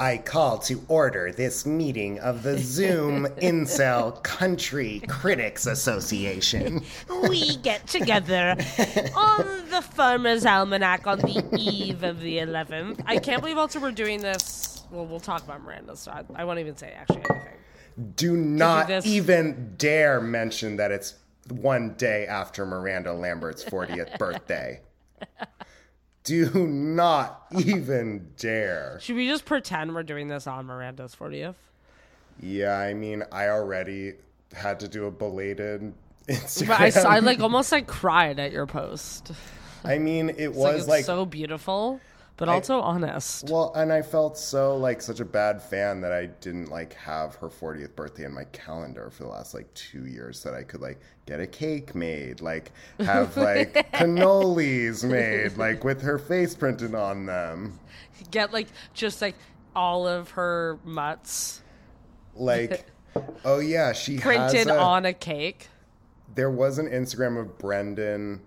I call to order this meeting of the Zoom Incel Country Critics Association. We get together on the Farmer's Almanac on the eve of the 11th. I can't believe also we're doing this. Well, we'll talk about Miranda, so I won't even say actually anything. Do not even dare mention that it's one day after Miranda Lambert's 40th birthday. Do not even dare. Should we just pretend we're doing this on Miranda's 40th? Yeah, I mean, I already had to do a belated Instagram. But I like almost like cried at your post. I mean, it was like so beautiful, but also honest. Well, and I felt so like such a bad fan that I didn't like have her 40th birthday in my calendar for the last like 2 years that I could like get a cake made, like have like cannolis made, like with her face printed on them. Get like just like all of her mutts. Like, oh yeah, she printed on a cake. There was an Instagram of Brendan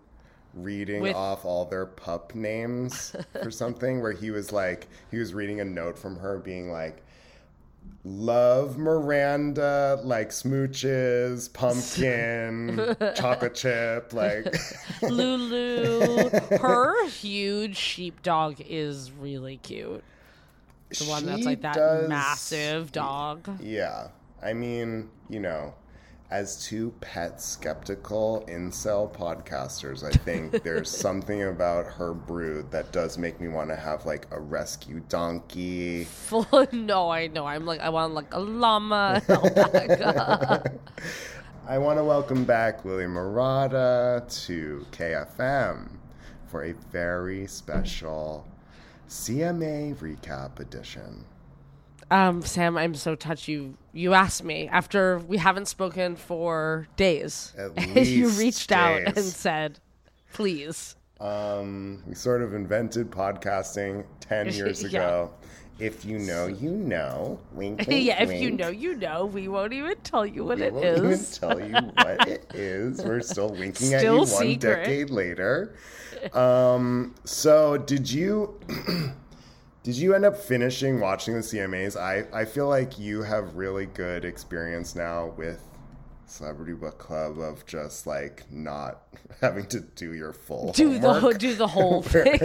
reading off all their pup names or something where he was reading a note from her being like, love Miranda, like smooches, pumpkin, chocolate chip, like Lulu. Her huge sheepdog is really cute. The one that's like that massive dog. Yeah. I mean, you know, as two pet skeptical incel podcasters, I think there's something about her brood that does make me want to have like a rescue donkey. No, I know. I'm like, I want like a llama. Oh my God. I want to welcome back Lily Marotta to KFM for a very special CMA recap edition. Sam, I'm so touched you asked me after we haven't spoken for days. At least you reached out and said, please. We sort of invented podcasting 10 years ago. Yeah. If you know, you know. Wink, wink, yeah, wink. If you know, we won't even tell you what it is. We won't even tell you what it is. We're still winking still at you secret. One decade later. So did you... Did you end up finishing watching the CMAs? I feel like you have really good experience now with Celebrity Book Club of just like not having to do your full homework. Do the whole thing.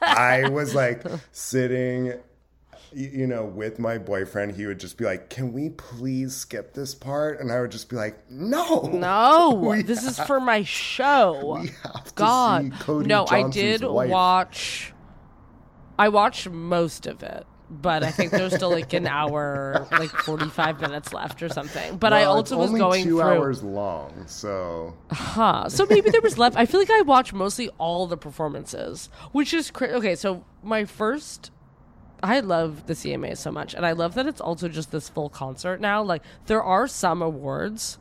I was like sitting, you know, with my boyfriend. He would just be like, can we please skip this part? And I would just be like, no, this is for my show. We have God. To see Cody Johnson's wife. I watched most of it, but I think there's still like an hour, like 45 minutes left or something. But well, I also was going through. It's only 2 hours long, so. Huh. So maybe there was left. I feel like I watched mostly all the performances, which is crazy. Okay, so I love the CMA so much, and I love that it's also just this full concert now. Like, there are some awards,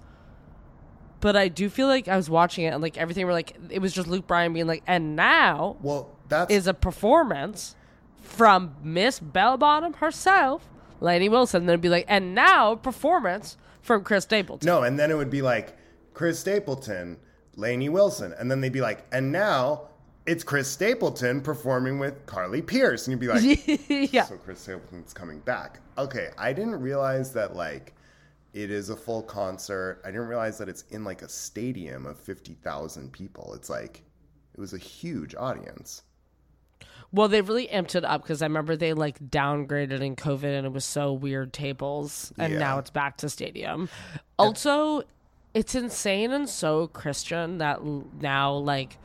but I do feel like I was watching it, and like everything were like, it was just Luke Bryan being like, and now. Well, that is a performance from Miss Bell Bottom herself, Lainey Wilson. And then it'd be like, and now a performance from Chris Stapleton. No, and then it would be like, Chris Stapleton, Lainey Wilson. And then they'd be like, and now it's Chris Stapleton performing with Carly Pearce. And you'd be like, yeah. So Chris Stapleton's coming back. Okay, I didn't realize that, like, it is a full concert. I didn't realize that it's in, like, a stadium of 50,000 people. It's like, it was a huge audience. Well, they really amped it up because I remember they like downgraded in COVID and it was so weird tables. And now it's back to stadium. Also, it's insane and so Christian that now like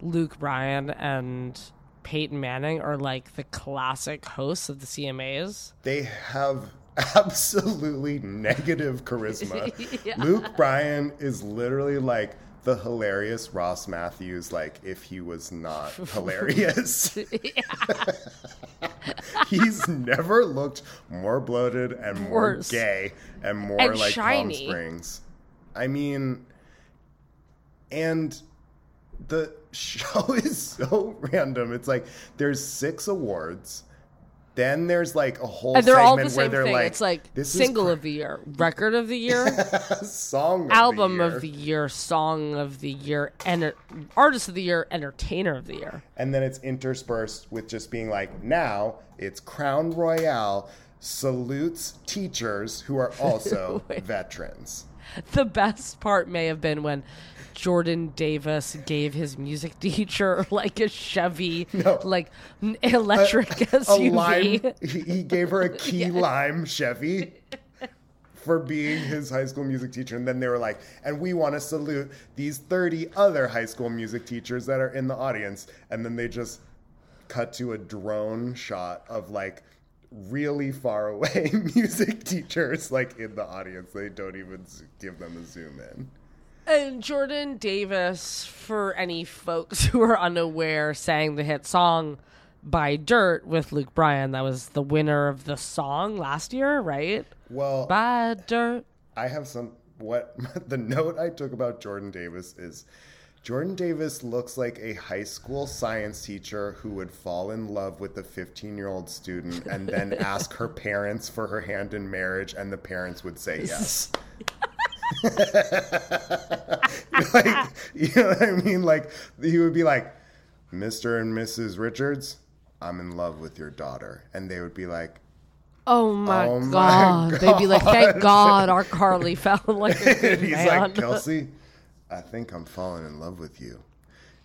Luke Bryan and Peyton Manning are like the classic hosts of the CMAs. They have absolutely negative charisma. Yeah. Luke Bryan is literally like the hilarious Ross Matthews, like if he was not hilarious. He's never looked more bloated and more gay and more and like shiny. Palm Springs. I mean, and the show is so random. It's like there's 6 awards. Then there's like a whole segment all the same where they're thing. Like, it's like this single of the year, record of the year, song, album of the year, song of the year, artist of the year, entertainer of the year. And then it's interspersed with just being like, now it's Crown Royale, salutes teachers who are also veterans. The best part may have been when Jordan Davis gave his music teacher like a Chevy, like electric SUV. He gave her a key lime Chevy for being his high school music teacher. And then they were like, and we want to salute these 30 other high school music teachers that are in the audience. And then they just cut to a drone shot of like really far away music teachers like in the audience. They don't even give them a zoom in. And Jordan Davis, for any folks who are unaware, sang the hit song By Dirt with Luke Bryan. That was the winner of the song last year, right? Well, By Dirt. I have the note I took about Jordan Davis is Jordan Davis looks like a high school science teacher who would fall in love with a 15-year-old student and then ask her parents for her hand in marriage, and the parents would say yes. Like, you know what I mean? Like, he would be like, Mr. and Mrs. Richards, I'm in love with your daughter. And they would be like, oh my God. They'd be like, thank God our Carly fell in love with you. He's like, Kelsea, I think I'm falling in love with you.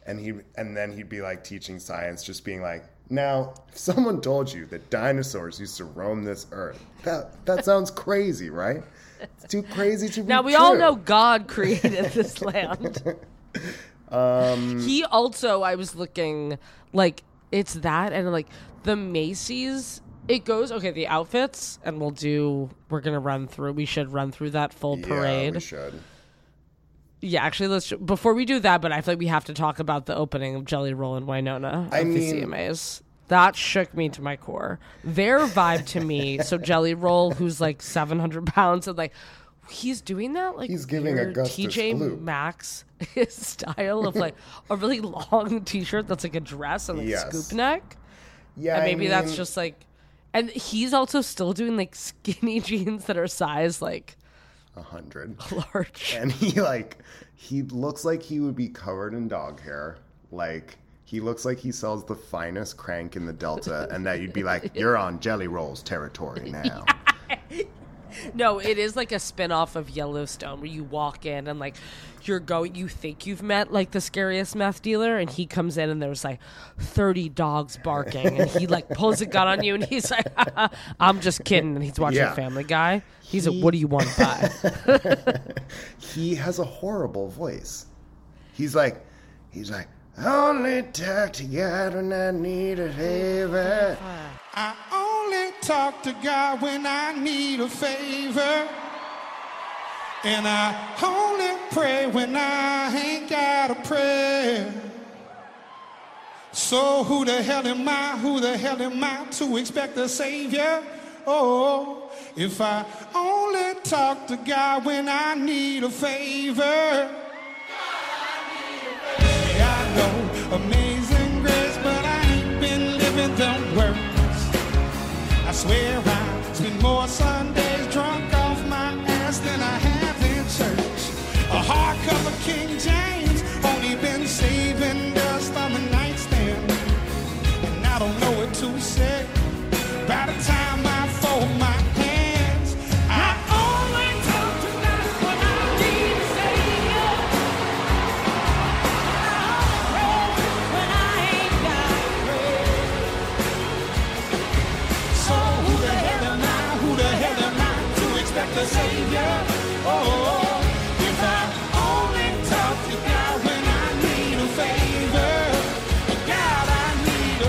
And then he'd be like teaching science, just being like, now, if someone told you that dinosaurs used to roam this earth, that sounds crazy, right? It's too crazy to be true. Now, we all know God created this land. He also, I was looking, like, it's that and, like, the Macy's, it goes, okay, the outfits, and we should run through that full parade. Yeah, we should. Yeah, actually, before we do that, but I feel like we have to talk about the opening of Jelly Roll and Wynonna the CMAs. That shook me to my core. Their vibe to me. So Jelly Roll, who's like 700 pounds, and like he's doing that. Like he's giving Augustus TJ Gloop. Maxx his style of like a really long T-shirt that's like a dress and like scoop neck. Yeah, and maybe that's just like. And he's also still doing like skinny jeans that are size like 100 large, and he looks like he would be covered in dog hair, like. He looks like he sells the finest crank in the Delta, and that you'd be like, you're on Jelly Roll's territory now. Yeah. No, it is like a spinoff of Yellowstone where you walk in and like you think you've met like the scariest meth dealer, and he comes in and there's like 30 dogs barking, and he like pulls a gun on you and he's like, I'm just kidding, and he's watching Family Guy. He's like, what do you want to buy? He has a horrible voice. He's like, only talk to God when I need a favor. I only talk to God when I need a favor. And I only pray when I ain't got a prayer. So who the hell am I to expect a savior? Oh, if I only talk to God when I need a favor. Amazing grace, but I ain't been living the words. I swear I spend more Sundays drunk off my ass than I have in church. A hard cup of King James, only been saving dust on the nightstand. And I don't know what to say by the time I fold my hands. The Savior, oh, if I only talk to God when I need a favor, God, I need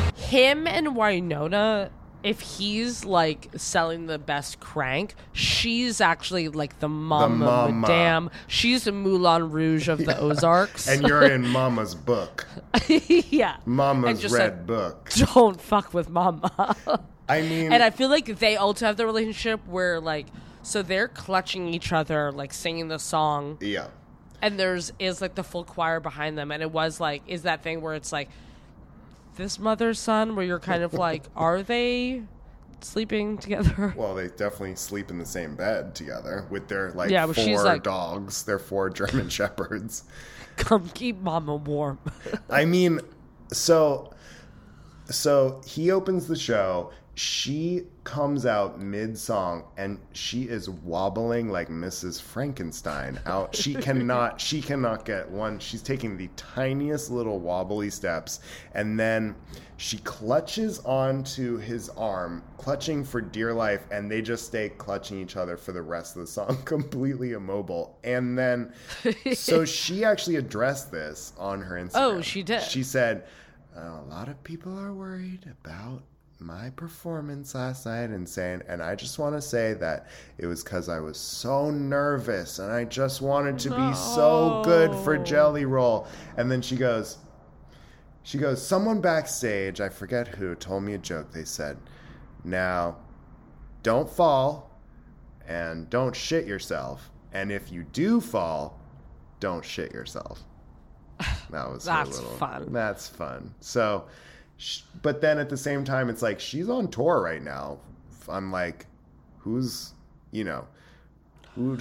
a favor, amen. Him and Wynonna, if he's like selling the best crank, she's actually like the madame. She's the Moulin Rouge of the Ozarks. And you're in Mama's book. Mama's red book. Don't fuck with Mama. I mean, and I feel like they also have the relationship where like, so they're clutching each other, like singing the song. Yeah. And there's like the full choir behind them. And it was like, is that thing where it's like, this mother's son, where you're kind of like, are they sleeping together. Well, they definitely sleep in the same bed together with their four dogs, their four German shepherds. Come keep mama warm. I mean, so he opens the show. She comes out mid-song, and she is wobbling like Mrs. Frankenstein out. She cannot get one. She's taking the tiniest little wobbly steps, and then she clutches onto his arm, clutching for dear life, and they just stay clutching each other for the rest of the song, completely immobile. And then, so she actually addressed this on her Instagram. Oh, she did. She said, a lot of people are worried about my performance last night and I just want to say that it was because I was so nervous and I just wanted to be so good for Jelly Roll. And then she goes, someone backstage, I forget who, told me a joke. They said, now don't fall and don't shit yourself. And if you do fall, don't shit yourself. That was fun. That's fun. So, but then at the same time, it's like, she's on tour right now. I'm like, who does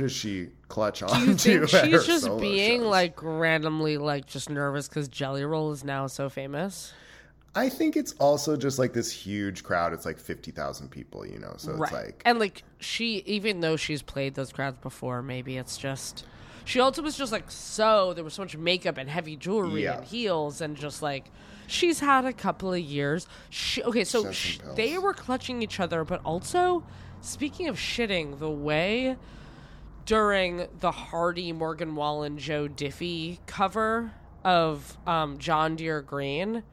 she clutch on to? Do you think she's just being randomly just nervous because Jelly Roll is now so famous? I think it's also just this huge crowd. It's 50,000 people, so right. It's And she, even though she's played those crowds before, maybe it's just... She also was just there was so much makeup and heavy jewelry and heels and just she's had a couple of years. They were clutching each other, but also, speaking of shitting, the way during the Hardy, Morgan Wallen, Joe Diffie cover of John Deere Green,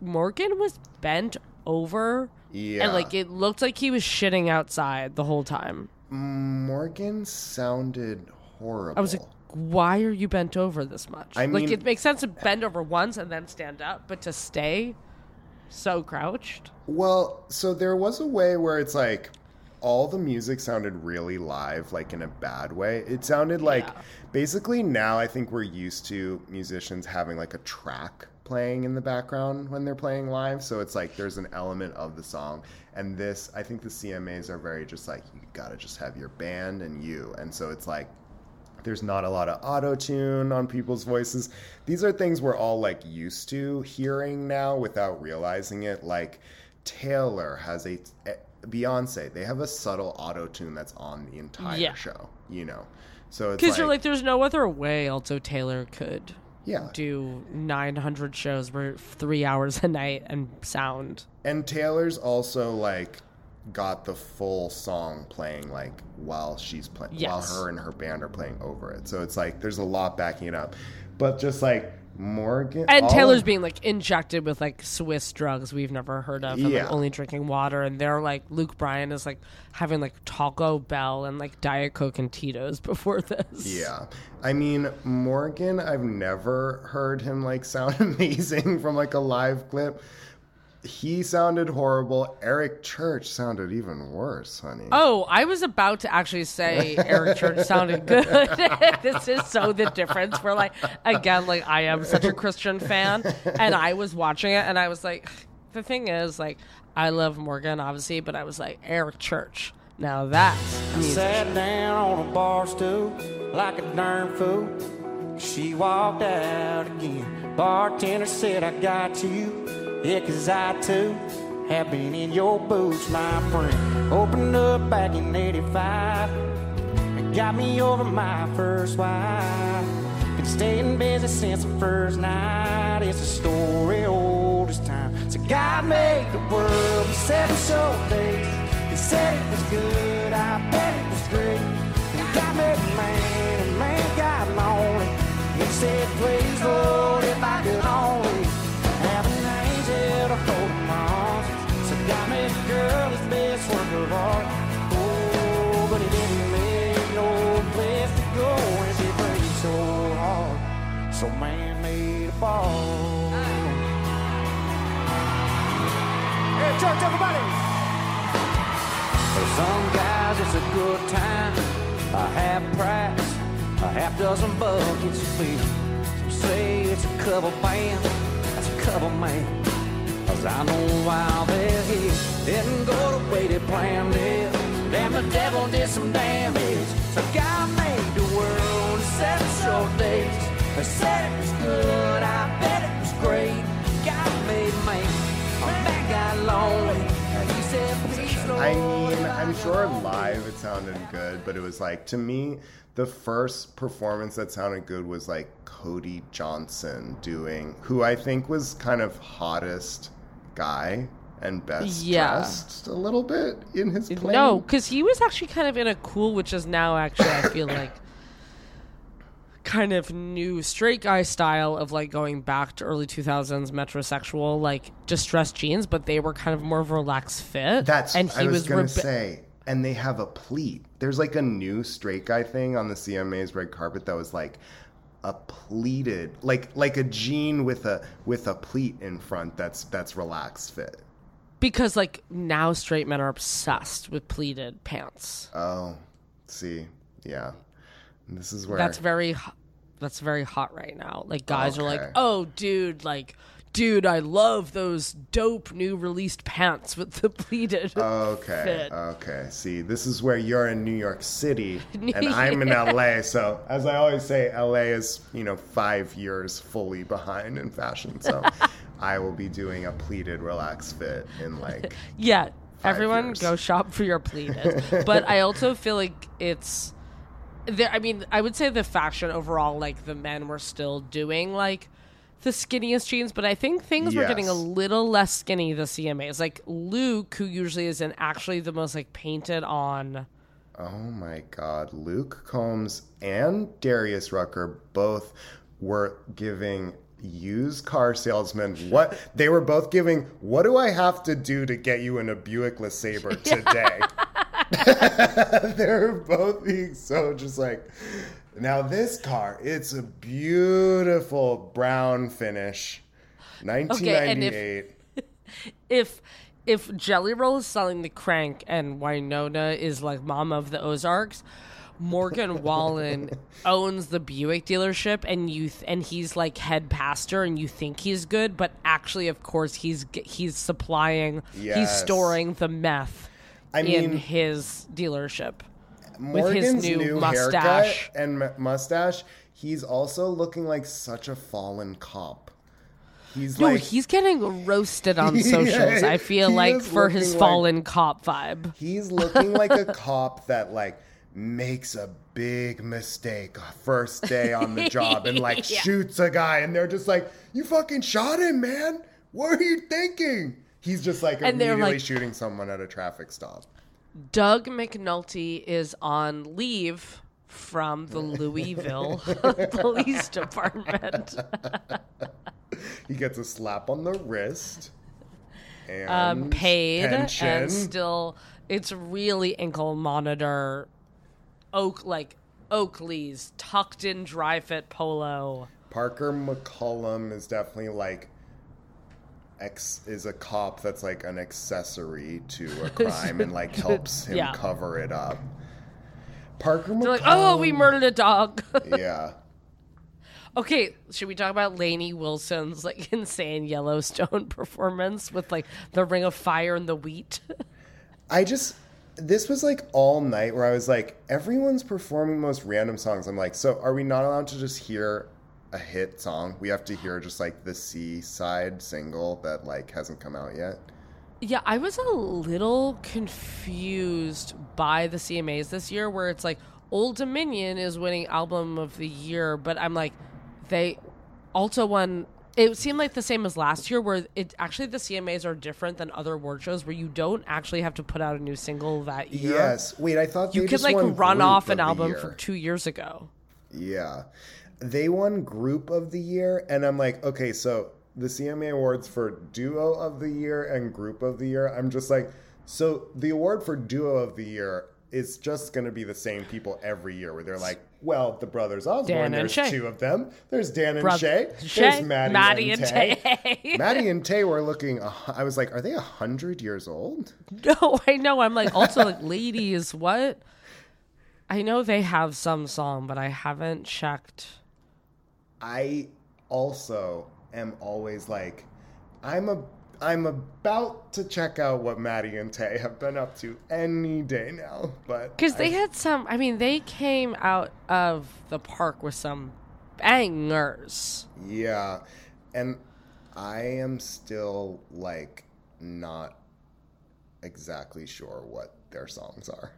Morgan was bent over and it looked like he was shitting outside the whole time. Morgan sounded horrible. I was like, why are you bent over this much? I mean, it makes sense to bend over once and then stand up, but to stay so crouched? Well, so there was a way where it's all the music sounded really live, in a bad way. It sounded basically now I think we're used to musicians having a track playing in the background when they're playing live. So it's there's an element of the song. And this, I think the CMAs are very just you gotta just have your band and you. And so it's there's not a lot of auto-tune on people's voices. These are things we're all used to hearing now without realizing it. Taylor has Beyonce, they have a subtle auto-tune that's on the entire show, So it's because you're there's no other way also Taylor could do 900 shows for 3 hours a night and sound. And Taylor's also got the full song playing while she's playing, while her and her band are playing over it. So it's there's a lot backing it up, but just Morgan and Taylor's being injected with Swiss drugs we've never heard of, and only drinking water, and they're Luke Bryan is having Taco Bell and Diet Coke and Tito's before this. Yeah, I mean Morgan, I've never heard him sound amazing from a live clip. He sounded horrible. Eric Church sounded even worse, honey. Oh, I was about to actually say Eric Church sounded good. This is so the difference. We're I am such a Christian fan, and I was watching it, and I was the thing is, I love Morgan, obviously, but I was Eric Church. Now that's music. I sat down on a bar stool like a darn fool. She walked out again. Bartender said, I got you. Yeah, 'cause I, too, have been in your boots, my friend. Opened up back in 85. It got me over my first wife. Been staying busy since the first night. It's a story old as time. So God made the world. He said it so big. He said it was good. I bet it was great. And God made man, and man got lonely. He said, please, Lord, if I could only have an angel to hold my arms. So got me a girl, his best work of art. Oh, but he didn't make no place to go, and she prayed so hard. So man made a ball. Hey, church, everybody! For some guys, it's a good time. A half price, a half dozen buckets of beer. Some say it's a couple band. Cover man, as 'cause I know why they're here. Didn't go the way they planned it. Damn, the devil did some damage. So God made the world in 7 short days. They said it was good, I bet it was great. God made man, my back got lonely. He said, please, Lord, I mean, I'm sure live it sounded good, but it was like, to me, the first performance that sounded good was like Cody Johnson doing, who I think was kind of hottest guy and best dressed a little bit in his play. No, because he was actually kind of in a cool, which is now actually, I feel like, kind of new straight guy style of like going back to early 2000s metrosexual, like just dressed jeans, but they were kind of more of a relaxed fit. That's and he I was going to say. And they have a pleat. There's like a new straight guy thing on the CMA's red carpet that was like a pleated, like a jean with a pleat in front. That's relaxed fit. Because like now straight men are obsessed with pleated pants. Oh, see, yeah. This is where that's very hot right now. Like guys are like, oh, dude, I love those dope new released pants with the pleated fit. Okay. See, this is where you're in New York City and I'm in LA. So as I always say, LA is 5 years fully behind in fashion. So I will be doing a pleated relaxed fit in like everyone 5 years. Go shop for your pleated. But I also feel like it's. I mean, I would say the fashion overall, like the men were still doing like the skinniest jeans, but I think things were getting a little less skinny the CMAs. Like Luke, who usually is in actually the most like painted on. Oh my God. Luke Combs and Darius Rucker both were giving used car salesmen what they were both giving. What do I have to do to get you in a Buick LeSabre today? They're both being so just like, now this car, it's a beautiful brown finish, 1998. Okay, and if Jelly Roll is selling the crank and Wynonna is like mama of the Ozarks, Morgan Wallen owns the Buick dealership, and he's like head pastor, and you think he's good, but actually, of course, he's supplying, he's storing the meth. I mean, in his dealership, Morgan's with his new mustache and mustache, he's also looking like such a fallen cop. He's getting roasted on socials. I feel like for his fallen cop vibe, he's looking like a cop that like makes a big mistake first day on the job and like shoots a guy, and they're just like, "You fucking shot him, man! What are you thinking?" He's just like immediately like, shooting someone at a traffic stop. Doug McNulty is on leave from the Louisville Police Department. He gets a slap on the wrist and paid pension. And still, it's really ankle monitor, Oakley's tucked in dry fit polo. Parker McCollum is definitely like. Is a cop that's like an accessory to a crime and like helps him cover it up. Parker McCollum. They're like, oh, we murdered a dog. Okay, should we talk about Lainey Wilson's like insane Yellowstone performance with like the Ring of Fire and the wheat? This was like all night where I was like, everyone's performing the most random songs. I'm like, so are we not allowed to just hear a hit song? We have to hear just like the C-side single that like hasn't come out yet. Yeah, I was a little confused by the CMAs this year where it's like Old Dominion is winning album of the year, but I'm like, they also won. It seemed like the same as last year where it actually the CMAs are different than other award shows where you don't actually have to put out a new single that year. Yes. Wait, I thought you could like run off an album from 2 years ago. Yeah. They won Group of the Year, and I'm like, okay, so the CMA Awards for Duo of the Year and Group of the Year, I'm just like, so the award for Duo of the Year is just going to be the same people every year, where they're like, well, the brothers Osborne, there's Shay. Two of them. There's Dan and Shay. There's Maddie and Tay. Maddie and Tay were looking, I was like, are they 100 years old? No, I know. I'm like, also like, ladies, what? I know they have some song, but I haven't checked. I also am always like, I'm a I'm about to check out what Maddie and Tay have been up to any day now. Because they had some... I mean, they came out of the park with some bangers. Yeah. And I am still, like, not exactly sure what their songs are.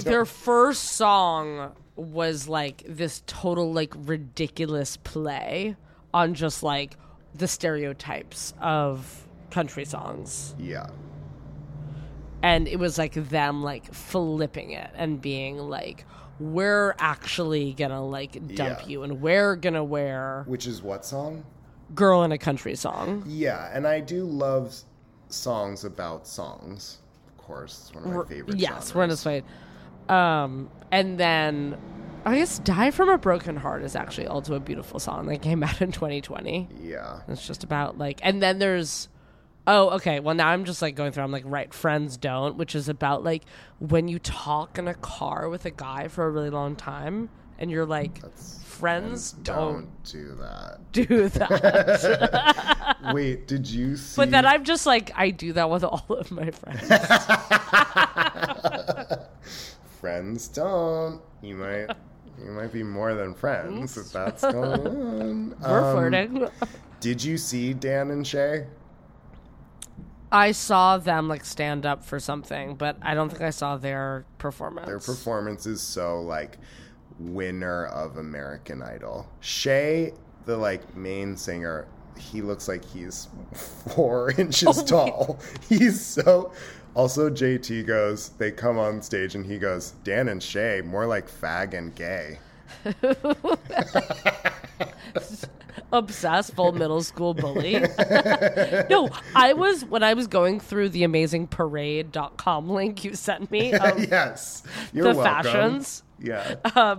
Their first song was, like, this total, like, ridiculous play on just, like... the stereotypes of country songs. Yeah. And it was like them like flipping it and being like, we're actually gonna like dump you and we're gonna wear. Which is what song? Girl in a Country Song. Yeah. And I do love songs about songs. Of course. It's one of my favorite songs. Yes. We're in this fight. And then I guess Die From a Broken Heart is actually also a beautiful song that came out in 2020. Yeah. It's just about like, and then there's, oh, okay. Well, now I'm just like going through, I'm like, right, Friends Don't, which is about like when you talk in a car with a guy for a really long time and you're like, friends don't do that. Wait, did you see? But then I'm just like, I do that with all of my friends. Friends don't. You might be more than friends if that's going on. We're flirting. Did you see Dan and Shay? I saw them like stand up for something, but I don't think I saw their performance. Their performance is so like winner of American Idol. Shay, the like main singer, he looks like he's 4 inches tall. He's so... Also, JT goes, they come on stage and he goes, Dan and Shay, more like fag and gay. Obsessful middle school bully. No, when I was going through the amazingparade.com link you sent me. Yes. You're the welcome. Fashions. Yeah. I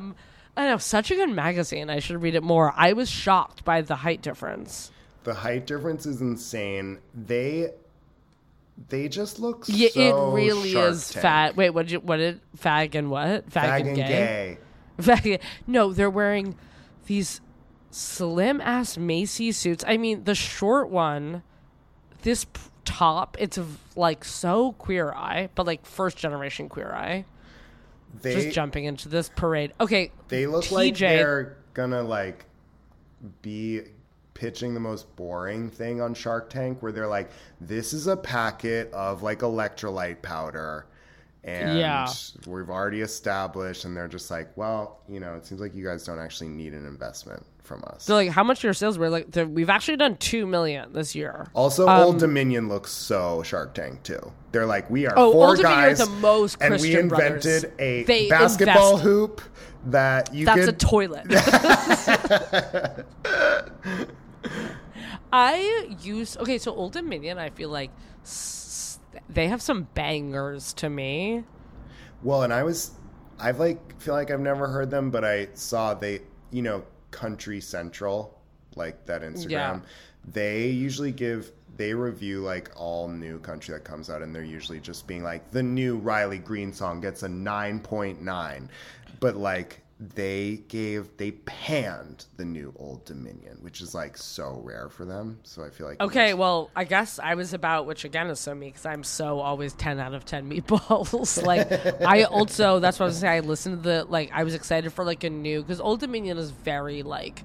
know, such a good magazine. I should read it more. I was shocked by the height difference. The height difference is insane. They just look so it really is Tank. Fat. Wait, what did fag and what? Fag and gay. No, they're wearing these slim ass Macy's suits. I mean, the short one, this top, it's like so Queer Eye, but like first generation Queer Eye. Just jumping into this parade. Okay. They look like they're gonna like be pitching the most boring thing on Shark Tank where they're like, this is a packet of like electrolyte powder and we've already established, and they're just like, well, you know, it seems like you guys don't actually need an investment from us. So like, how much your sales were? Like, we've actually done 2 million this year. Also, Old Dominion looks so Shark Tank too. They're like, we are four Old guys, are the most and Christian we invented brothers. A they basketball invest. Hoop that you that's could... a toilet. So Old Dominion, I feel like they have some bangers to me. Well, and I feel like I've never heard them, but I saw they, you know, Country Central, like that Instagram, they usually review like all new country that comes out, and they're usually just being like, the new Riley Green song gets a 9.9, but like, they panned the new Old Dominion, which is like so rare for them. So I feel like well, I guess I was about, which again is so me because I'm so always 10 out of 10 meatballs. Like I also that's what I was saying. I listened to the like I was excited for like a new because Old Dominion is very like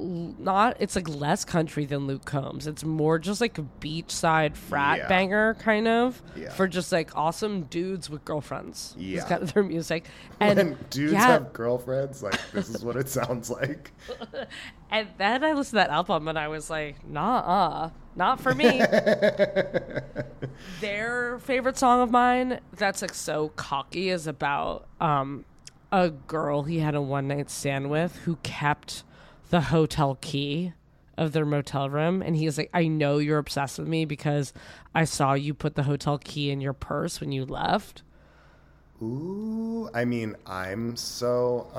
not it's like less country than Luke Combs. It's more just like a beachside frat banger kind of for just like awesome dudes with girlfriends. Yeah, it's kind of their music. And when dudes have girlfriends, like this is what it sounds like. And then I listened to that album and I was like, not for me. Their favorite song of mine that's like so cocky is about a girl he had a one night stand with who kept the hotel key of their motel room, and he's like, I know you're obsessed with me because I saw you put the hotel key in your purse when you left. Ooh, I mean, I'm so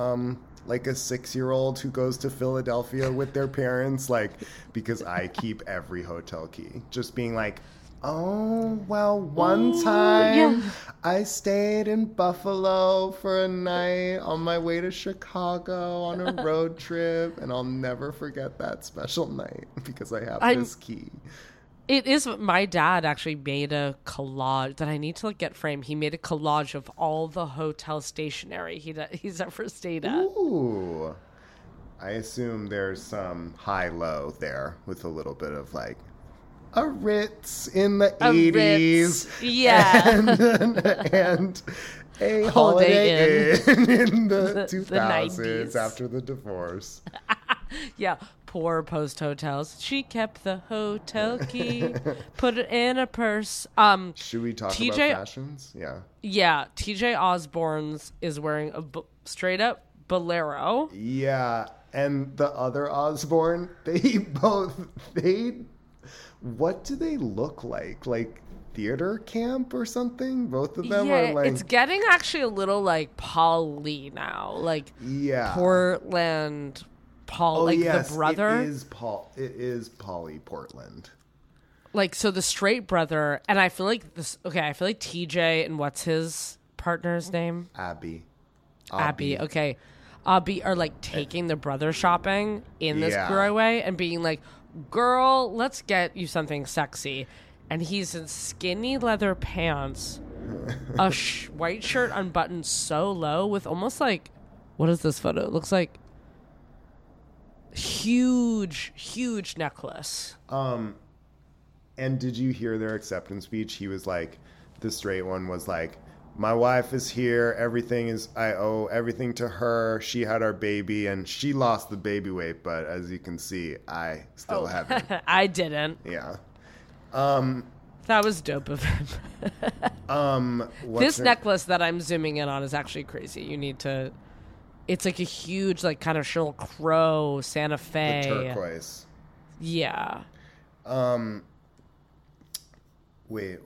like a 6-year-old who goes to Philadelphia with their parents, like, because I keep every hotel key. Just being like, oh, well, one time I stayed in Buffalo for a night on my way to Chicago on a road trip, and I'll never forget that special night because I have this key. It is. My dad actually made a collage that I need to get framed. He made a collage of all the hotel stationery he's ever stayed at. Ooh. I assume there's some high-low there with a little bit of a Ritz in the 80s. Ritz. Yeah. And a Holiday Inn in the 2000s, the 90s. After the divorce. Yeah. Poor Post hotels. She kept the hotel key, put it in a purse. Should we talk about fashions? Yeah. Yeah. TJ Osborne's is wearing a straight up bolero. Yeah. And the other Osborne, what do they look like? Like theater camp or something? Both of them are it's getting actually a little Polly now. Portland Paul, the brother. It is Polly Portland. So the straight brother, and I feel like TJ and what's his partner's name? Abby. Okay. Abby are taking the brother shopping in this queer way and being girl, let's get you something sexy. And he's in skinny leather pants, a white shirt unbuttoned so low with almost what is this photo? It looks like huge necklace. And did you hear their acceptance speech? He was the straight one was my wife is here, I owe everything to her. She had our baby and she lost the baby weight, but as you can see, I still haven't. I didn't. Yeah. That was dope of him. This necklace that I'm zooming in on is actually crazy. You need to. It's a huge, kind of Sheryl Crow, Santa Fe. The turquoise. Yeah. Wait,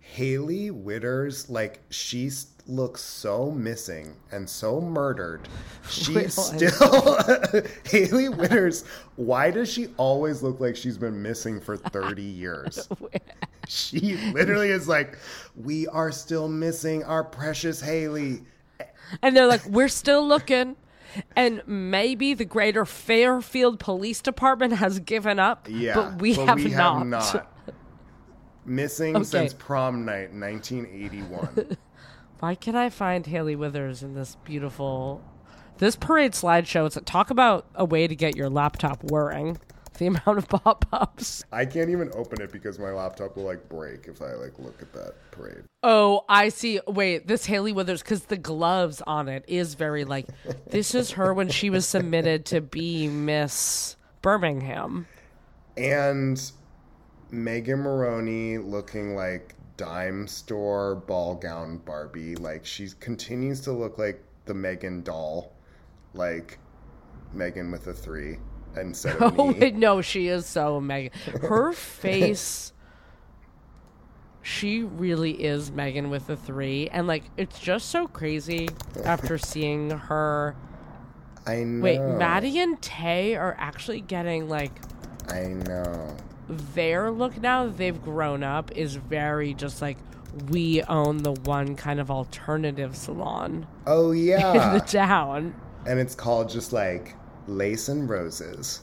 Haley Whitters, she looks so missing and so murdered. She's still... Haley Whitters, why does she always look like she's been missing for 30 years? She literally is we are still missing our precious Haley. And they're we're still looking. And maybe the greater Fairfield Police Department has given up. Yeah, but we have not. Missing since prom night, 1981. Why can I find Haley Whitters in this beautiful... This parade slideshow, talk about a way to get your laptop whirring. The amount of pop-ups. I can't even open it because my laptop will break if I look at that parade. Oh, I see. Wait, this Haley Whitters, because the gloves on it is very this is her when she was submitted to be Miss Birmingham. And Megan Maroney looking like dime store ball gown Barbie. She continues to look like the Megan doll. Megan with a 3. Instead of no, she is so Megan. Her face, she really is Megan with a 3, and it's just so crazy after seeing her. I know. Wait, Maddie and Tay are actually getting I know their look now that they've grown up is very just we own the one kind of alternative salon. Oh yeah, in the town, and it's called just Lace and Roses,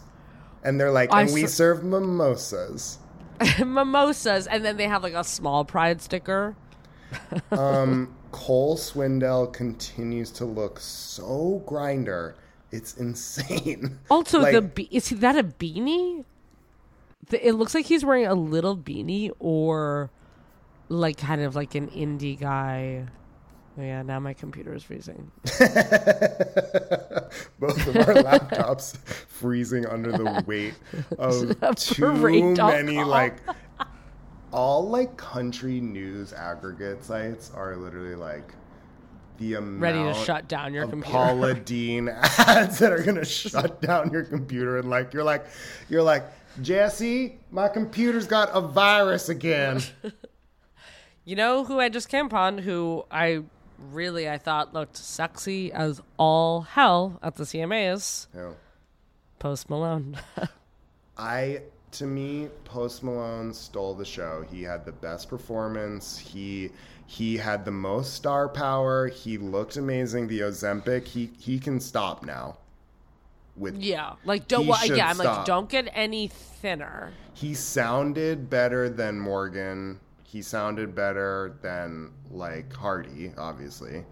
and they're we serve mimosas. Mimosas, and then they have a small pride sticker. Cole Swindell continues to look so grinder. It's insane. Also, is that a beanie? It looks like he's wearing a little beanie, or kind of an indie guy. Oh, yeah, now my computer is freezing. Both of our laptops freezing under the weight of too many, all, country news aggregate sites are literally, the amount ready to shut down your computer. Paula Dean ads that are going to shut down your computer. And, you're like, Jesse, my computer's got a virus again. You know who I just came upon, who I thought looked sexy as all hell at the CMAs. Oh. Post Malone. To me, Post Malone stole the show. He had the best performance. He had the most star power. He looked amazing. The Ozempic. He can stop now. with Stop. Like, don't get any thinner. He sounded better than Morgan. He sounded better than, like, Hardy, obviously.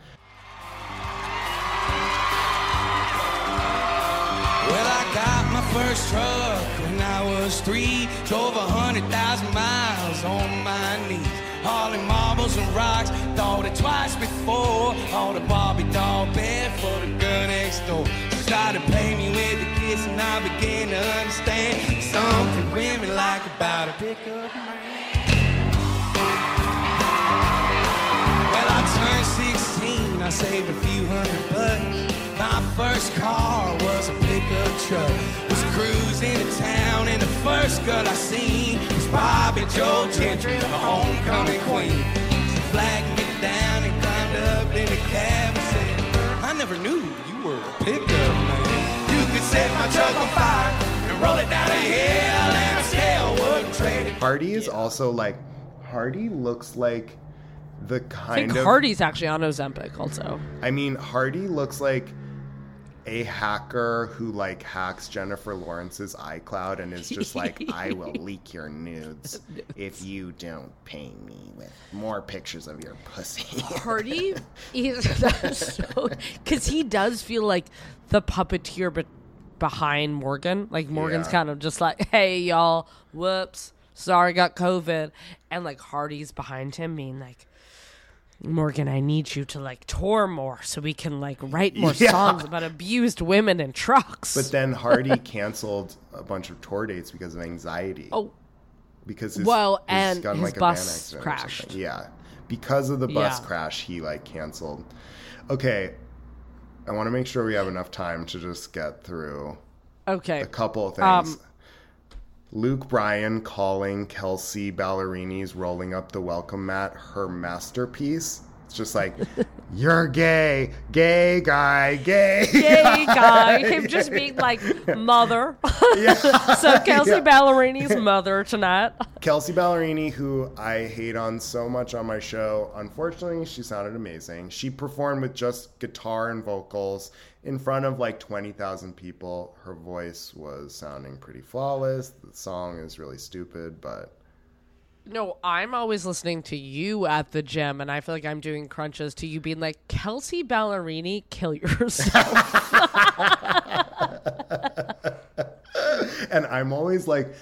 Well, I got my first truck when I was 3. Drove 100,000 miles on my knees. Hauling marbles and rocks, thought it twice before. All the Barbie doll bed for the girl next door. She started playing me with the kiss, and I began to understand something women like about a pickup man. Well, I turned 16, I saved a few $100. My first car was a pickup truck. Was cruising to town, and the first girl I seen was Bobby Joe Gentry, the homecoming queen. She flagged me down and climbed up in a cab and said, I never knew you were a pickup man. You could set my truck on fire and roll it down a hill, and I still wouldn't trade it. Hardy is also like, Hardy looks like the kind of... I think Hardy's actually on Ozempic also. I mean, Hardy looks like a hacker who, like, hacks Jennifer Lawrence's iCloud and is just like, I will leak your nudes if you don't pay me with more pictures of your pussy. Hardy is so... Because he does feel like the puppeteer behind Morgan. Like, Morgan's kind of just like, hey, y'all, whoops, sorry, got COVID. And, like, Hardy's behind him being like, Morgan, I need you to, like, tour more so we can, like, write more songs about abused women and trucks. But then Hardy canceled a bunch of tour dates because of anxiety. Oh. Because his bus crashed. Yeah. Because of the bus crash, he, like, canceled. Okay. I want to make sure we have enough time to just get through a couple of things. Luke Bryan calling Kelsea Ballerini's Rolling Up the Welcome Mat her masterpiece. It's just like, you're gay, gay guy. Him just being like, mother. So Kelsea Ballerini's mother tonight. Kelsea Ballerini, who I hate on so much on my show. Unfortunately, she sounded amazing. She performed with just guitar and vocals in front of like 20,000 people. Her voice was sounding pretty flawless. The song is really stupid, but... No, I'm always listening to you at the gym, and I feel like I'm doing crunches to you being like, Kelsea Ballerini, kill yourself. And I'm always like,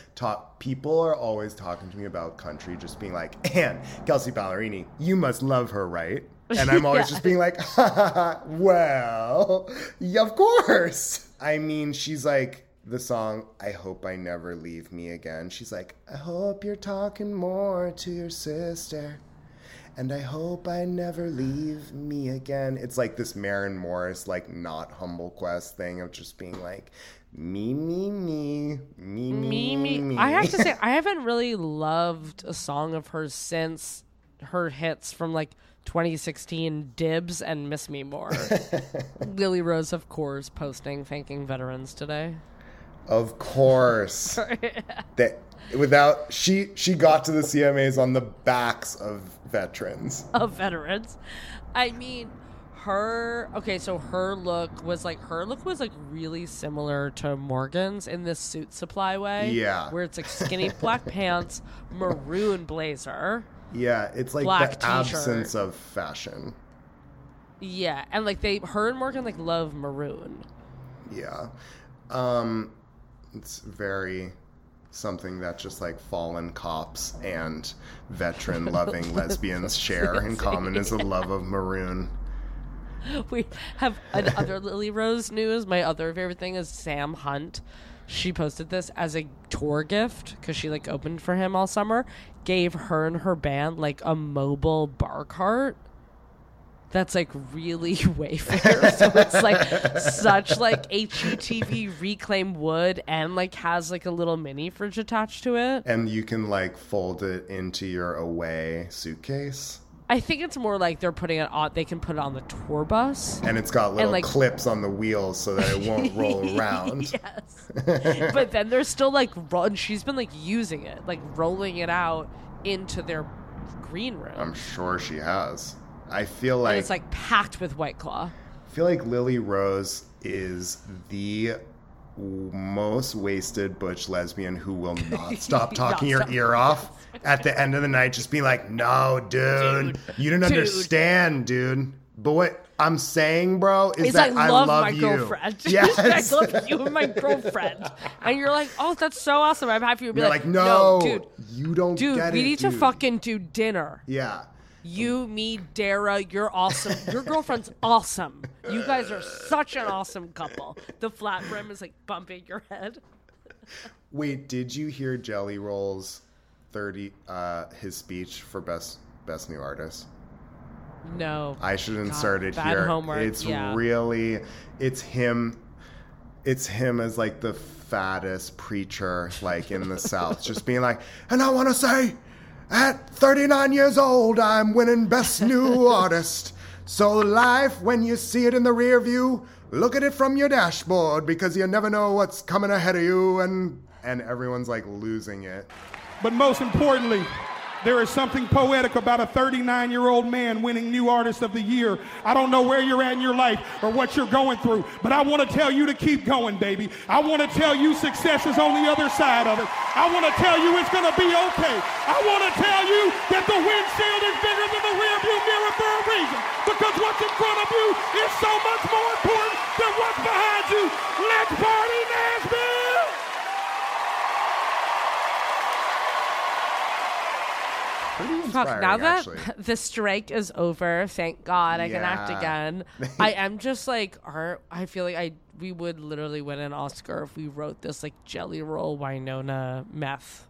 people are always talking to me about country, just being like, and Kelsea Ballerini, you must love her, right? And I'm always just being like, well, yeah, of course. I mean, she's like, the song, I Hope I Never Leave Me Again. She's like, I hope you're talking more to your sister. And I hope I never leave me again. It's like this Maren Morris, like, not humble quest thing of just being like, me. I have to say, I haven't really loved a song of hers since her hits from, like, 2016, Dibs and Miss Me More. Lily Rose, of course, posting thanking veterans today. Of course. She got to the CMAs on the backs of veterans. I mean, her look was really similar to Morgan's in this suit supply way. Yeah. Where it's like skinny black pants, maroon blazer. Yeah, it's like black the t-shirt. Absence of fashion. Yeah, and like her and Morgan like love maroon. Yeah. It's very something that just like fallen cops and veteran loving lesbians share in common is a love of maroon. We have another Lily Rose news. My other favorite thing is Sam Hunt. She posted this as a tour gift because she like opened for him all summer. Gave her and her band like a mobile bar cart. That's like really Wayfair. So it's like such like HGTV reclaimed wood and like has like a little mini fridge attached to it. And you can like fold it into your away suitcase. I think it's more like they're putting it on, they can put it on the tour bus. And it's got little clips on the wheels so that it won't roll around. Yes. But then they're still like, she's been like using it, like rolling it out into their green room. I'm sure she has. I feel like... And it's like packed with White Claw. I feel like Lily Rose is the most wasted butch lesbian who will not stop talking your ear off at the end of the night, just be like, no, dude, you don't understand, dude. But what I'm saying, bro, is that I love my girlfriend. Yes. I love you and my girlfriend. And you're like, oh, that's so awesome. I'm happy. You'll be like, no, dude, you don't get it, dude. We need to fucking do dinner. Yeah. You, me, Dara, you're awesome. Your girlfriend's awesome. You guys are such an awesome couple. The flat brim is like bumping your head. Wait, did you hear Jelly Roll's his speech for best new artist? No. I should insert it here. Homework. It's really, it's him as like the fattest preacher like in the South, just being like, and I want to say, at 39 years old, I'm winning Best New Artist. So life, when you see it in the rear view, look at it from your dashboard, because you never know what's coming ahead of you, and everyone's like losing it. But most importantly, there is something poetic about a 39-year-old man winning New Artist of the Year. I don't know where you're at in your life or what you're going through, but I want to tell you to keep going, baby. I want to tell you success is on the other side of it. I want to tell you it's going to be okay. I want to tell you that the windshield is bigger than the rearview mirror for a reason, because what's in front of you is so much more important than what's behind you. Let's party, Nashville! Fuck, now actually, that the strike is over, thank God I can act again. I am just like, I feel like we would literally win an Oscar if we wrote this like Jelly Roll Wynonna meth.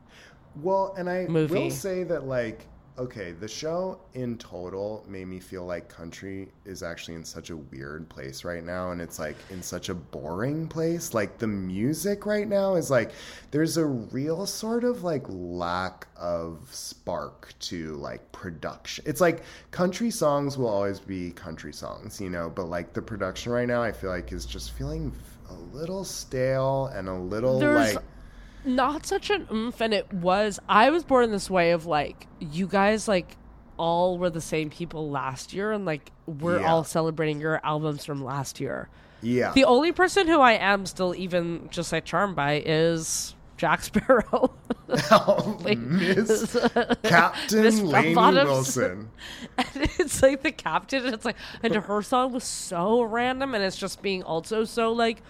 Well, and I will say that, like, okay, the show in total made me feel like country is actually in such a weird place right now, and it's like in such a boring place. Like the music right now is like there's a real sort of like lack of spark to like production. It's like country songs will always be country songs, you know, but like the production right now I feel like is just feeling a little stale and a little like not such an oomph. And I was born in this way of like, you guys like all were the same people last year, and like we're all celebrating your albums from last year. Yeah. The only person who I am still even just like charmed by is Jack Sparrow. Like, Miss Captain Lainey Wilson. And it's like the captain, and it's like, and her song was so random, and it's just being also so like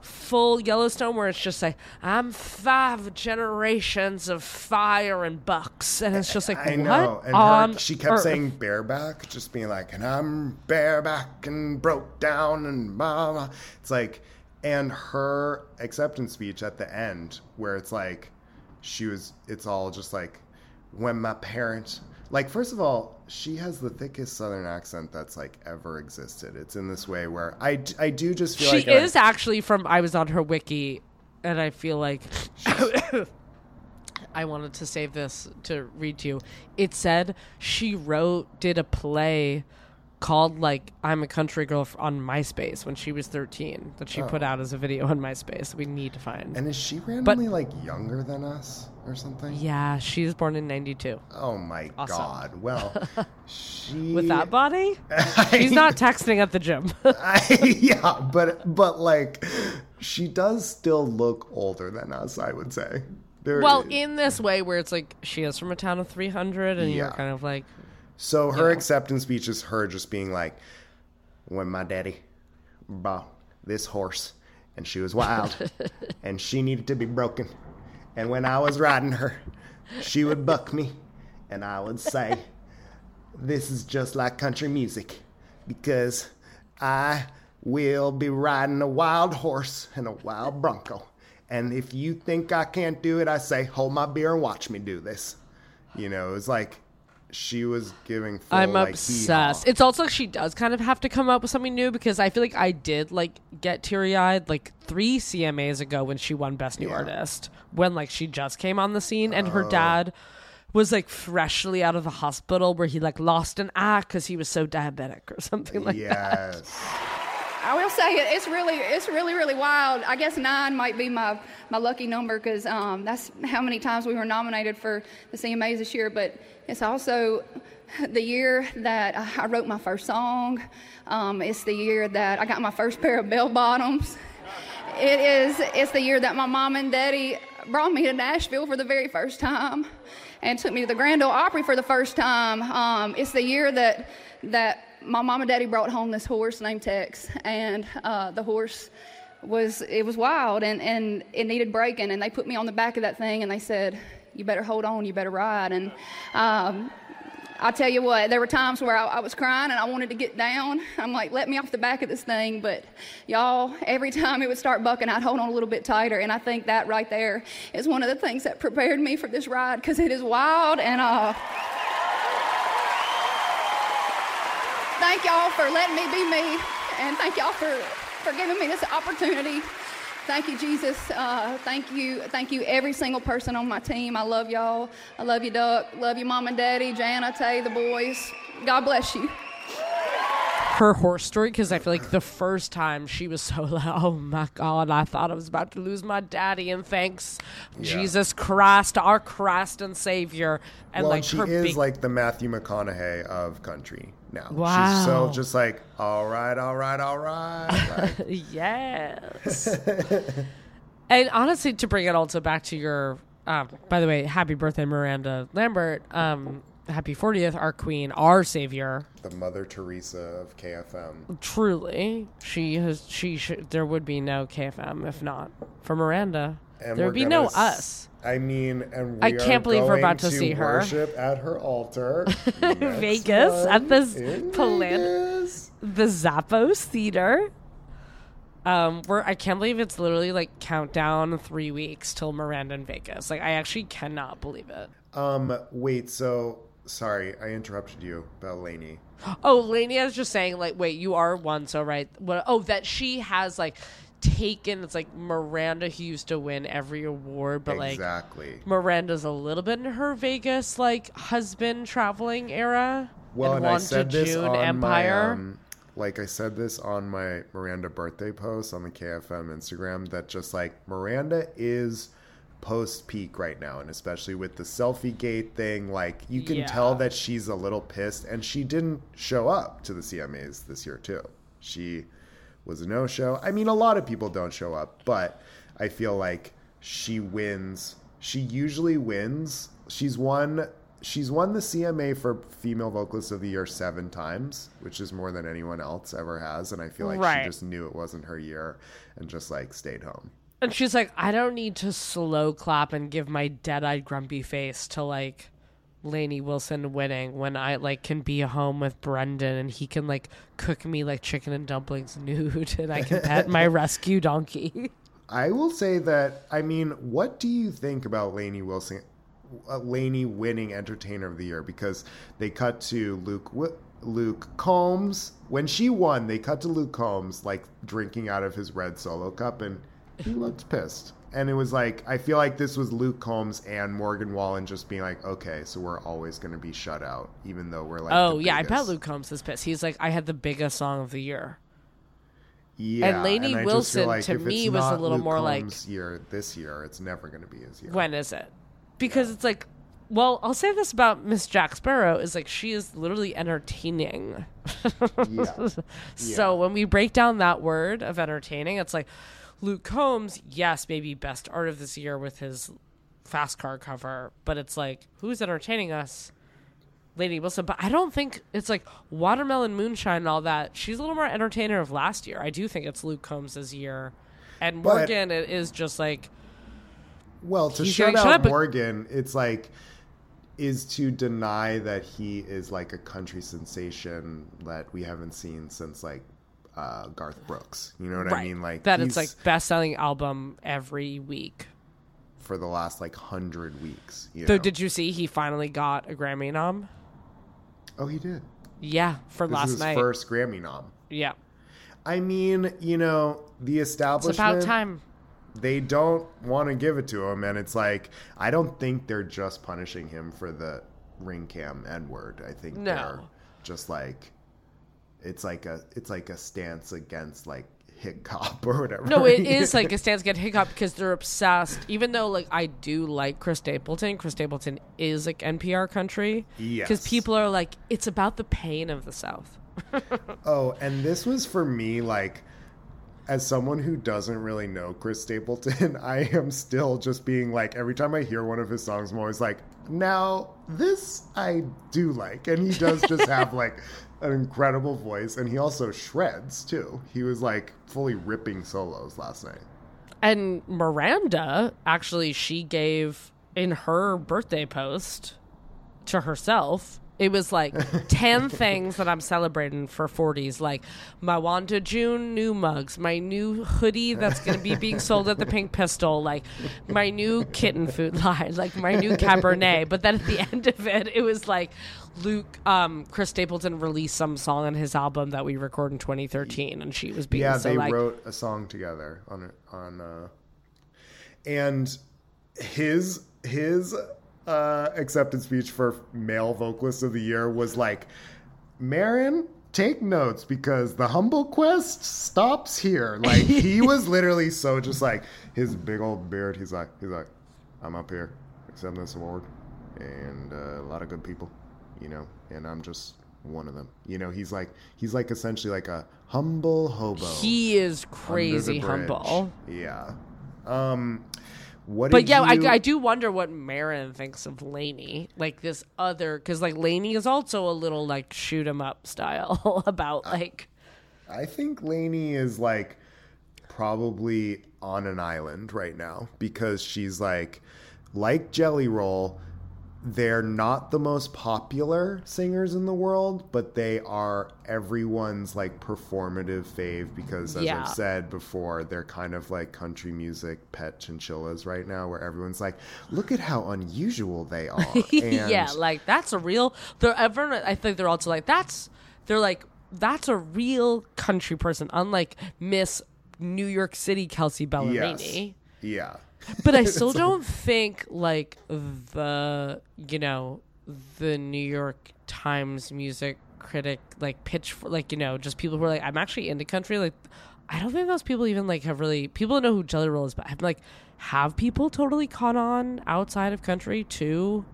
full Yellowstone, where it's just like, I'm 5 generations of fire and bucks, and it's just like, I know. And she kept saying bareback, just being like, and I'm bareback and broke down and blah, blah. It's like, and her acceptance speech at the end, where it's like, it's all just like, when my parents, like, first of all, she has the thickest Southern accent that's like ever existed. It's in this way where I do just feel like she is actually from, I was on her wiki, and I feel like I wanted to save this to read to you. It said she did a play called like I'm a Country Girl on MySpace when she was 13 that she put out as a video on MySpace. We need to find. And is she randomly like younger than us or something? Yeah, she was born in 92. Oh my God. Well, she with that body? She's not texting at the gym. But like she does still look older than us, I would say. In this way where it's like she is from a town of 300 and you're kind of like. So her acceptance speech is her just being like, when my daddy bought this horse and she was wild and she needed to be broken, and when I was riding her, she would buck me and I would say, this is just like country music, because I will be riding a wild horse and a wild bronco. And if you think I can't do it, I say, hold my beer and watch me do this. You know, it's like, she was giving full, I'm like, obsessed. It's also like she does kind of have to come up with something new, because I feel like I did like get teary-eyed like 3 CMAs ago when she won Best New Artist, when like she just came on the scene, and her dad was like freshly out of the hospital where he like lost an eye because he was so diabetic or something like that. I will say it's really wild. I guess 9 might be my lucky number, because that's how many times we were nominated for the CMAs this year. But it's also the year that I wrote my first song. It's the year that I got my first pair of bell bottoms. It's the year that my mom and daddy brought me to Nashville for the very first time and took me to the Grand Ole Opry for the first time. It's the year that my mom and daddy brought home this horse named Tex, and the horse was wild, and it needed breaking, and they put me on the back of that thing and they said, "You better hold on, you better ride." And I tell you what, there were times where I was crying and I wanted to get down. I'm like, let me off the back of this thing. But y'all, every time it would start bucking, I'd hold on a little bit tighter. And I think that right there is one of the things that prepared me for this ride, because it is wild. And thank y'all for letting me be me. And thank y'all for giving me this opportunity. Thank you, Jesus. Thank you, every single person on my team. I love y'all. I love you, Duck. Love you, Mom and Daddy, Jana, Tay, the boys. God bless you. Her horse story, because I feel like the first time she was so like, oh my God, I thought I was about to lose my daddy, and thanks Jesus Christ, our Christ and Savior. And well, like, she is like the Matthew McConaughey of country now. Wow. She's so just like, all right. Like. Yes. And honestly, to bring it also back to your, by the way, happy birthday, Miranda Lambert. Happy 40th, our queen, our savior. The Mother Teresa of KFM. Truly. There would be no KFM if not for Miranda. And there would be no us. I mean, and I can't believe we're about to see her. Worship at her altar. Vegas, at this Vegas. The Zappos Theater. I can't believe it's literally like countdown 3 weeks till Miranda in Vegas. Like, I actually cannot believe it. Wait, so, sorry, I interrupted you about Lainey. Oh, Lainey, I was just saying, like, wait, you are one, so right. What, oh, that she has, like, taken, it's like Miranda who used to win every award, but, like, exactly. Miranda's a little bit in her Vegas, like, husband traveling era. Well, and I said this June on Empire. I said this on my Miranda birthday post on the KFM Instagram, that just, like, Miranda is post-peak right now, and especially with the selfie gate thing, like, you can tell that she's a little pissed, and she didn't show up to the CMAs this year too. She was a no-show. I mean, a lot of people don't show up, but I feel like she usually wins. She's won the CMA for Female Vocalist of the Year 7 times, which is more than anyone else ever has, and I feel like she just knew it wasn't her year and just, like, stayed home. And she's like, I don't need to slow clap and give my dead-eyed grumpy face to, like, Lainey Wilson winning when I, like, can be home with Brendan and he can, like, cook me, like, chicken and dumplings nude, and I can pet my rescue donkey. I will say that, I mean, what do you think about Lainey winning Entertainer of the Year? Because they cut to Luke Combs. When she won, they cut to Luke Combs, like, drinking out of his red solo cup, and he looked pissed. And it was like, I feel like this was Luke Combs and Morgan Wallen just being like, okay, so we're always going to be shut out, even though we're like, oh, yeah, biggest. I bet Luke Combs is pissed. He's like, I had the biggest song of the year. Yeah. And Lainey Wilson, like, to me, was a little Luke more Combs like. Year, this year, it's never going to be his year. When is it? Because it's like, well, I'll say this about Miss Jack Sparrow is like, she is literally entertaining. Yeah. So when we break down that word of entertaining, it's like, Luke Combs, yes, maybe best art of this year with his Fast Car cover, but it's like, who's entertaining us? Lainey Wilson. But I don't think it's like Watermelon Moonshine and all that. She's a little more entertainer of last year. I do think it's Luke Combs' year. And Morgan, it is just like, well, to shut out Morgan, it's like, is to deny that he is like a country sensation that we haven't seen since like Garth Brooks, you know what I mean? Like that, it's like best-selling album every week for the last like 100 weeks. So did you see he finally got a Grammy nom? Oh, he did. Yeah, for this last night. His first Grammy nom. Yeah. I mean, you know, the establishment. It's about time. They don't want to give it to him, and it's like, I don't think they're just punishing him for the ring cam N-word. I think they're just like. It's like a stance against like hip hop or whatever. No, it is like a stance against hip hop because they're obsessed. Even though like I do like Chris Stapleton. Chris Stapleton is like NPR country. Yes. Because people are like, it's about the pain of the South. Oh, and this was for me like as someone who doesn't really know Chris Stapleton, I am still just being like, every time I hear one of his songs, I'm always like, now this I do like. And he does just have like an incredible voice. And he also shreds too. He was like fully ripping solos last night. And Miranda, actually, she gave in her birthday post to herself, it was like 10 things that I'm celebrating for 40s, like my Wanda June new mugs, my new hoodie that's going to be being sold at the Pink Pistol, like my new kitten food line, like my new Cabernet. But then at the end of it, it was like Luke, Chris Stapleton released some song on his album that we recorded in 2013, and she was being so like... Yeah, they wrote a song together on and his... acceptance speech for Male Vocalist of the Year was like, Maren, take notes because the humble quest stops here. Like, he was literally so just like, his big old beard, he's like, I'm up here accepting this award and a lot of good people, you know, and I'm just one of them. You know, he's like essentially like a humble hobo. He is crazy humble. Yeah. I do wonder what Maren thinks of Lainey, like this other, because like Lainey is also a little like shoot 'em up style about like. I think Lainey is like probably on an island right now because she's like Jelly Roll, they're not the most popular singers in the world, but they are everyone's like performative fave because, as I've said before, they're kind of like country music pet chinchillas right now, where everyone's like, "Look at how unusual they are." And yeah, like that's a real. I think they're also like that's a real country person, unlike Miss New York City Kelsea Ballerini. Yes. Yeah. But I still don't think like the, you know, the New York Times music critic, like pitch for, like, you know, just people who are like, I'm actually into country. Like, I don't think those people even like have really, people know who Jelly Roll is, but I'm like, have people totally caught on outside of country to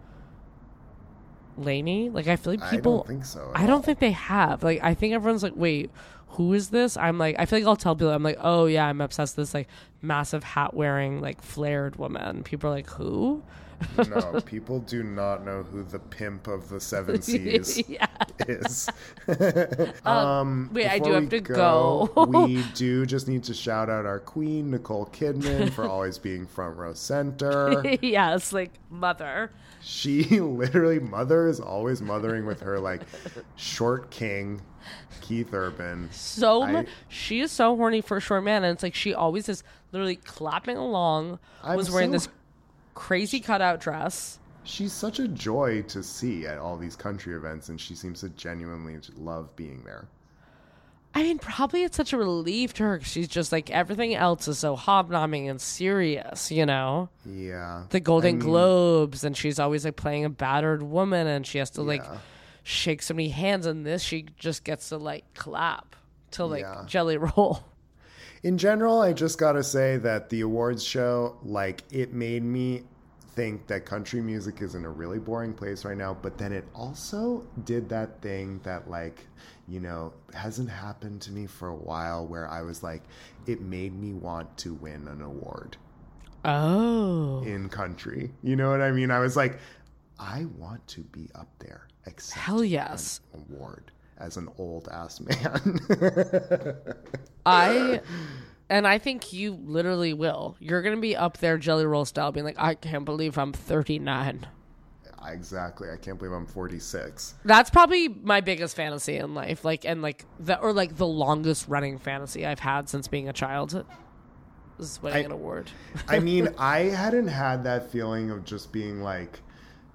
Lainey? Like, I feel like people, I don't think so. I don't think they have. Like, I think everyone's like, wait, who is this? I'm like, I feel like I'll tell people, I'm like, oh yeah, I'm obsessed with this like massive hat wearing, like flared woman. People are like, who? No, people do not know who the pimp of the 7 Cs is. Wait, I do have to go. We do just need to shout out our queen, Nicole Kidman, for always being front row center. Yes, like mother. She literally, mother is always mothering with her like short king, Keith Urban. She is so horny for a short man, and it's like she always is literally clapping along. Wearing this crazy cutout dress. She's such a joy to see at all these country events, and she seems to genuinely love being there. I mean, probably it's such a relief to her because she's just like, everything else is so hobnobbing and serious, you know? Yeah. The Golden Globes, and she's always like playing a battered woman, and she has to like shake so many hands, and this she just gets to like clap to like Jelly Roll. In general, I just gotta say that the awards show, like, it made me think that country music is in a really boring place right now, but then it also did that thing that, like, you know, hasn't happened to me for a while, where I was like, it made me want to win an award. Oh. In country. You know what I mean? I was like, I want to be up there. Hell yes. An award. As an old ass man. I think you literally will. You're going to be up there Jelly Roll style being like, I can't believe I'm 39. Exactly. I can't believe I'm 46. That's probably my biggest fantasy in life. Like, and like the, or like the longest running fantasy I've had since being a child is winning an award. I mean, I hadn't had that feeling of just being like,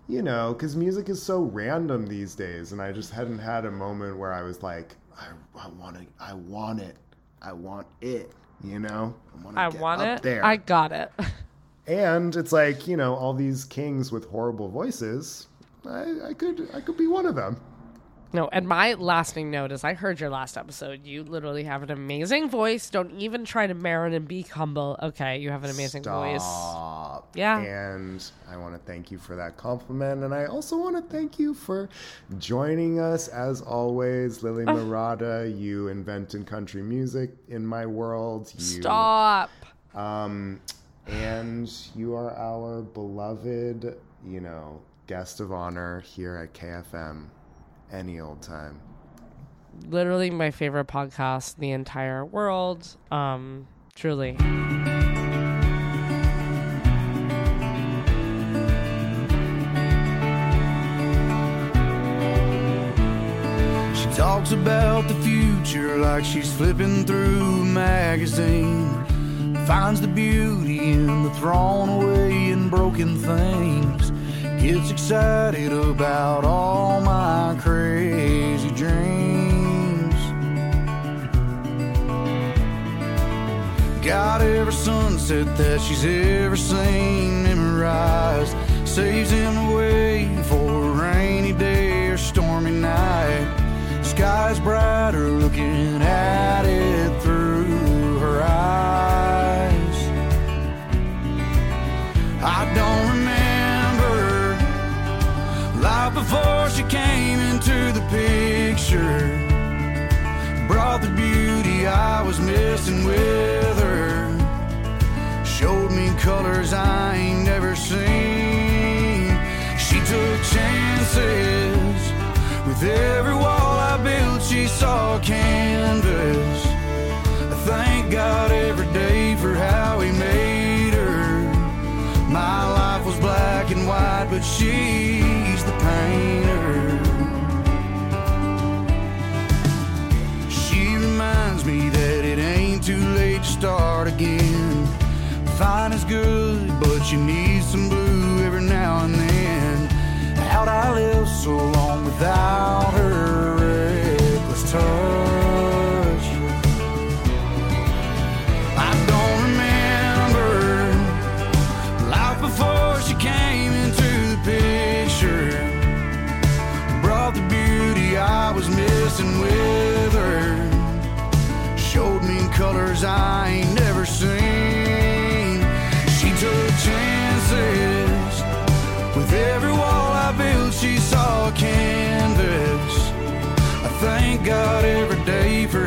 you know, because music is so random these days, and I just hadn't had a moment where I was like, I want it, you know? I want it there. I got it. And it's like, you know, all these kings with horrible voices, I could be one of them. No, and my lasting note is I heard your last episode. You literally have an amazing voice. Don't even try to Maren and be humble. Okay, you have an amazing voice. Yeah. And I want to thank you for that compliment. And I also want to thank you for joining us. As always, Lily Marotta, you invented country music in my world. Stop. And you are our beloved, you know, guest of honor here at KFM any old time. Literally my favorite podcast in the entire world. Truly. She talks about the future like she's flipping through a magazine. Finds the beauty in the thrown away and broken things. Gets excited about all my crazy dreams. Got every sunset that she's ever seen memorized. Saves them away for a rainy day or stormy night. Sky's brighter looking at it through her eyes. I don't remember life before she came into the picture. Brought the beauty I was missing with her. Showed me colors I ain't never seen. She took chances. With every wall I built, she saw canvas. I thank God every day for how he made her. My life was black and white, but she's the painter. She reminds me that it ain't too late to start again. Fine is good, but you need some blue every now and then. How'd I live so long without her reckless touch? I don't remember life before she came into the picture. Brought the beauty I was missing with her. Showed me colors I ain't never seen. She took chances with every wall I built, she saw canvas. I thank God every day for